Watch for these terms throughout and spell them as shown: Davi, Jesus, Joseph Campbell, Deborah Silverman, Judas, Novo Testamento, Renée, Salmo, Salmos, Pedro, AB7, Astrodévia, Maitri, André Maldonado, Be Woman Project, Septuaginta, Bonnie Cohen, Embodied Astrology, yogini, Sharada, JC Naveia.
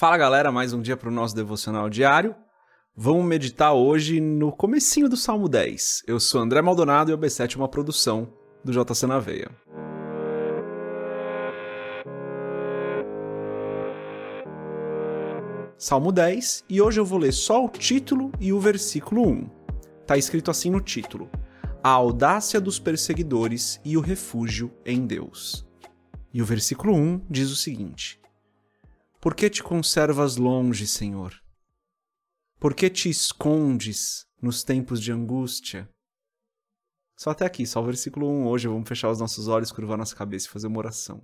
Fala galera, mais um dia para o nosso devocional diário. Vamos meditar hoje no comecinho do Salmo 10. Eu sou André Maldonado e o AB7 é uma produção do JC Naveia. Salmo 10, e hoje eu vou ler só o título e o versículo 1. Está escrito assim no título: A audácia dos perseguidores e o refúgio em Deus. E o versículo 1 diz o seguinte: Por que te conservas longe, Senhor? Por que te escondes nos tempos de angústia? Só até aqui, só o versículo 1. Hoje vamos fechar os nossos olhos, curvar nossa cabeça e fazer uma oração.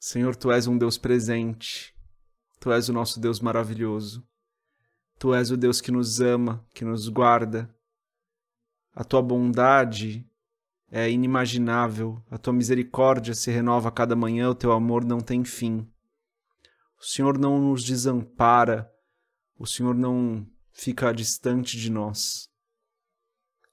Senhor, Tu és um Deus presente. Tu és o nosso Deus maravilhoso. Tu és o Deus que nos ama, que nos guarda. A Tua bondade é inimaginável, a Tua misericórdia se renova a cada manhã, o Teu amor não tem fim. O Senhor não nos desampara, o Senhor não fica distante de nós.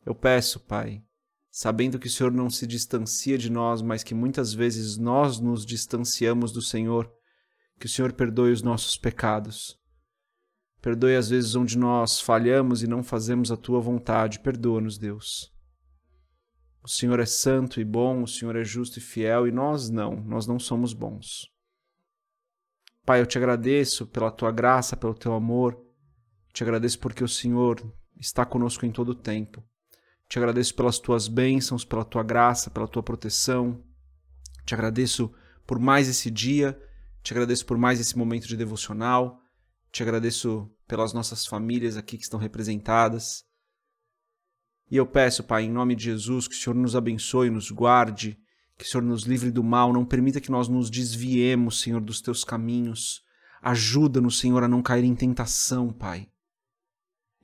Eu peço, Pai, sabendo que o Senhor não se distancia de nós, mas que muitas vezes nós nos distanciamos do Senhor, que o Senhor perdoe os nossos pecados. Perdoe as vezes onde nós falhamos e não fazemos a Tua vontade, perdoa-nos, Deus. O Senhor é santo e bom, o Senhor é justo e fiel, e nós não somos bons. Pai, eu Te agradeço pela Tua graça, pelo Teu amor. Te agradeço porque o Senhor está conosco em todo o tempo. Te agradeço pelas Tuas bênçãos, pela Tua graça, pela Tua proteção. Te agradeço por mais esse dia, Te agradeço por mais esse momento de devocional. Te agradeço pelas nossas famílias aqui que estão representadas. E eu peço, Pai, em nome de Jesus, que o Senhor nos abençoe, nos guarde, que o Senhor nos livre do mal, não permita que nós nos desviemos, Senhor, dos Teus caminhos. Ajuda-nos, Senhor, a não cair em tentação, Pai.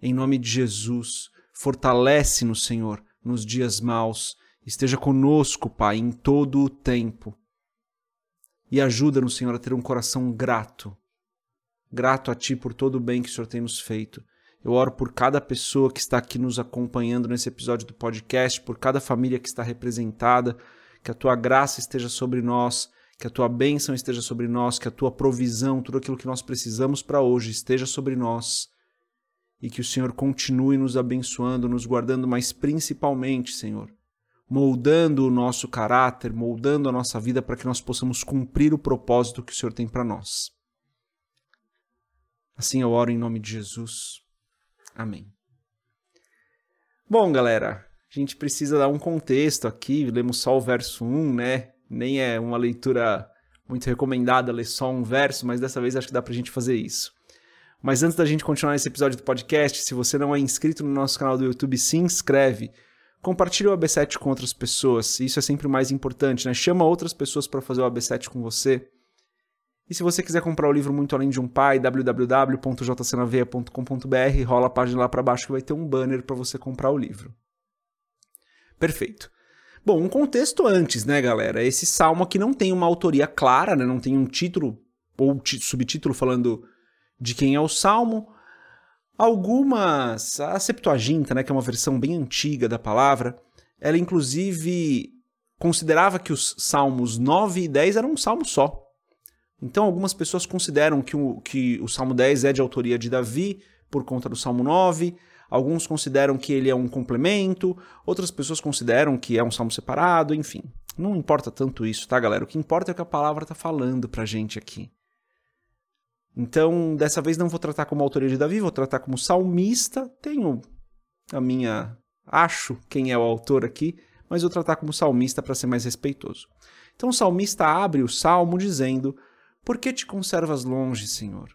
Em nome de Jesus, fortalece-nos, Senhor, nos dias maus. Esteja conosco, Pai, em todo o tempo. E ajuda-nos, Senhor, a ter um coração grato. Grato a Ti por todo o bem que o Senhor tem nos feito. Eu oro por cada pessoa que está aqui nos acompanhando nesse episódio do podcast, por cada família que está representada, que a Tua graça esteja sobre nós, que a Tua bênção esteja sobre nós, que a Tua provisão, tudo aquilo que nós precisamos para hoje esteja sobre nós, e que o Senhor continue nos abençoando, nos guardando, mas principalmente, Senhor, moldando o nosso caráter, moldando a nossa vida para que nós possamos cumprir o propósito que o Senhor tem para nós. Assim eu oro em nome de Jesus. Amém. Bom, galera, a gente precisa dar um contexto aqui, lemos só o verso 1, né? Nem é uma leitura muito recomendada ler só um verso, mas dessa vez acho que dá pra gente fazer isso. Mas antes da gente continuar esse episódio do podcast, se você não é inscrito no nosso canal do YouTube, se inscreve, compartilha o AB7 com outras pessoas, isso é sempre o mais importante, né? Chama outras pessoas para fazer o AB7 com você. E se você quiser comprar o livro Muito Além de um Pai, www.jcnaveia.com.br, rola a página lá para baixo que vai ter um banner para você comprar o livro. Perfeito. Bom, um contexto antes, né, galera? Esse salmo aqui não tem uma autoria clara, né? Não tem um título ou subtítulo falando de quem é o salmo. A Septuaginta, né, que é uma versão bem antiga da palavra, ela inclusive considerava que os salmos 9 e 10 eram um salmo só. Então, algumas pessoas consideram que o Salmo 10 é de autoria de Davi, por conta do Salmo 9. Alguns consideram que ele é um complemento. Outras pessoas consideram que é um salmo separado. Enfim, não importa tanto isso, tá, galera? O que importa é o que a palavra tá falando pra gente aqui. Então, dessa vez não vou tratar como autoria de Davi, vou tratar como salmista. Tenho a minha... acho quem é o autor aqui, mas vou tratar como salmista para ser mais respeitoso. Então, o salmista abre o salmo dizendo: Por que te conservas longe, Senhor?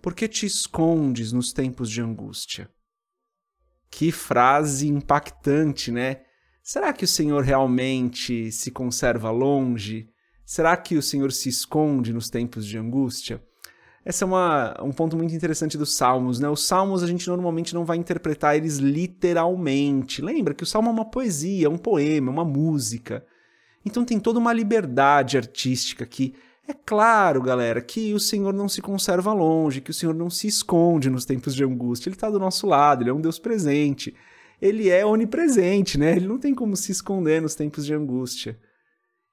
Por que te escondes nos tempos de angústia? Que frase impactante, né? Será que o Senhor realmente se conserva longe? Será que o Senhor se esconde nos tempos de angústia? Esse é um ponto muito interessante dos salmos, né? Os salmos a gente normalmente não vai interpretar eles literalmente. Lembra que o salmo é uma poesia, um poema, uma música. Então tem toda uma liberdade artística que... É claro, galera, que o Senhor não se conserva longe, que o Senhor não se esconde nos tempos de angústia. Ele está do nosso lado, Ele é um Deus presente. Ele é onipresente, né? Ele não tem como se esconder nos tempos de angústia.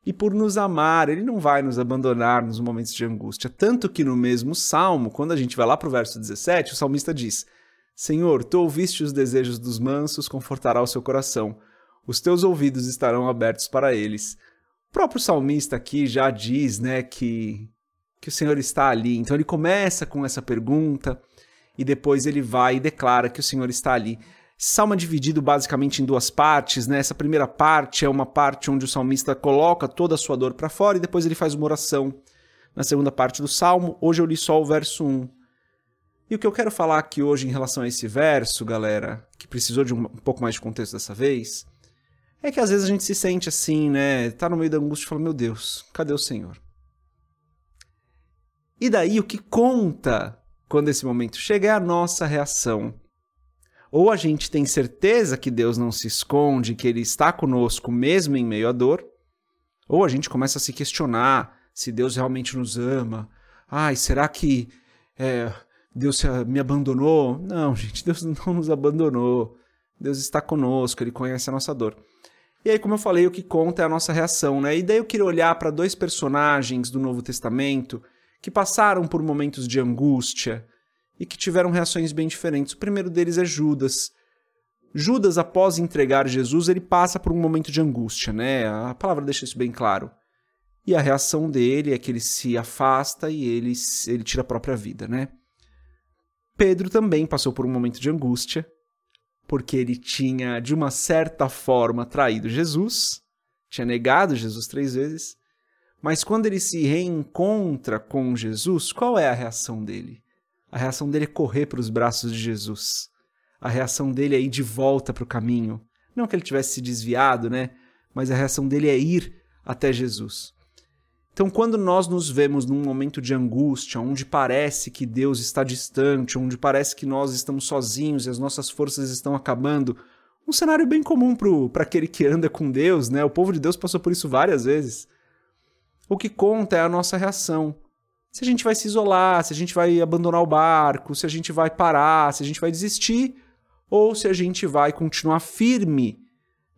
e por nos amar. Ele não vai nos abandonar nos momentos de angústia. Tanto que no mesmo Salmo, quando a gente vai lá para o verso 17, o salmista diz: Senhor, tu ouviste os desejos dos mansos, confortará o seu coração. Os teus ouvidos estarão abertos para eles. O próprio salmista aqui já diz, né, que o Senhor está ali. Então ele começa com essa pergunta e depois ele vai e declara que o Senhor está ali. Esse salmo é dividido basicamente em duas partes, né? Essa primeira parte é uma parte onde o salmista coloca toda a sua dor para fora e depois ele faz uma oração na segunda parte do salmo. Hoje eu li só o verso 1. E o que eu quero falar aqui hoje em relação a esse verso, galera, que precisou de um pouco mais de contexto dessa vez, é que às vezes a gente se sente assim, né? Tá no meio da angústia e fala, meu Deus, cadê o Senhor? E daí o que conta quando esse momento chega é a nossa reação. Ou a gente tem certeza que Deus não se esconde, que Ele está conosco mesmo em meio à dor, ou a gente começa a se questionar se Deus realmente nos ama. Ai, será que Deus me abandonou? Não, gente, Deus não nos abandonou. Deus está conosco, Ele conhece a nossa dor. E aí, como eu falei, o que conta é a nossa reação, né? E daí eu queria olhar para dois personagens do Novo Testamento que passaram por momentos de angústia, e que tiveram reações bem diferentes. O primeiro deles é Judas. Judas, após entregar Jesus, ele passa por um momento de angústia, né? A palavra deixa isso bem claro. E a reação dele é que ele se afasta e ele tira a própria vida, né? Pedro também passou por um momento de angústia, porque ele tinha, de uma certa forma, traído Jesus, tinha negado Jesus 3 vezes, mas quando ele se reencontra com Jesus, qual é a reação dele? A reação dele é correr para os braços de Jesus. A reação dele é ir de volta para o caminho. Não que ele tivesse se desviado, né? Mas a reação dele é ir até Jesus. Então, quando nós nos vemos num momento de angústia, onde parece que Deus está distante, onde parece que nós estamos sozinhos e as nossas forças estão acabando, um cenário bem comum para aquele que anda com Deus, né? O povo de Deus passou por isso várias vezes. O que conta é a nossa reação. Se a gente vai se isolar, se a gente vai abandonar o barco, se a gente vai parar, se a gente vai desistir, ou se a gente vai continuar firme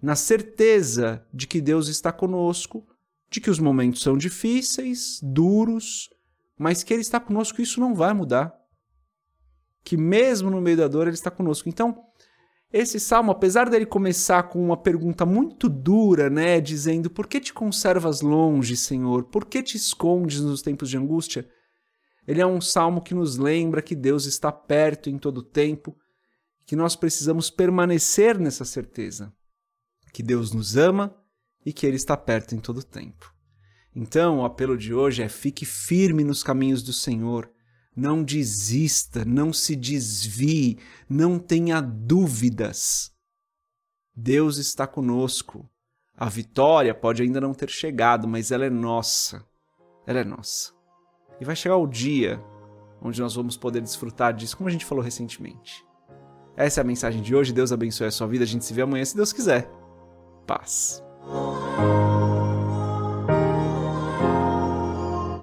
na certeza de que Deus está conosco, de que os momentos são difíceis, duros, mas que Ele está conosco, isso não vai mudar. Que mesmo no meio da dor Ele está conosco. Então, esse salmo, apesar dele começar com uma pergunta muito dura, né, dizendo por que te conservas longe, Senhor? Por que te escondes nos tempos de angústia? Ele é um salmo que nos lembra que Deus está perto em todo o tempo, que nós precisamos permanecer nessa certeza, que Deus nos ama e que Ele está perto em todo o tempo. Então, o apelo de hoje é: fique firme nos caminhos do Senhor. Não desista, não se desvie, não tenha dúvidas. Deus está conosco. A vitória pode ainda não ter chegado, mas ela é nossa. Ela é nossa. E vai chegar o dia onde nós vamos poder desfrutar disso, como a gente falou recentemente. Essa é a mensagem de hoje. Deus abençoe a sua vida. A gente se vê amanhã, se Deus quiser. Paz.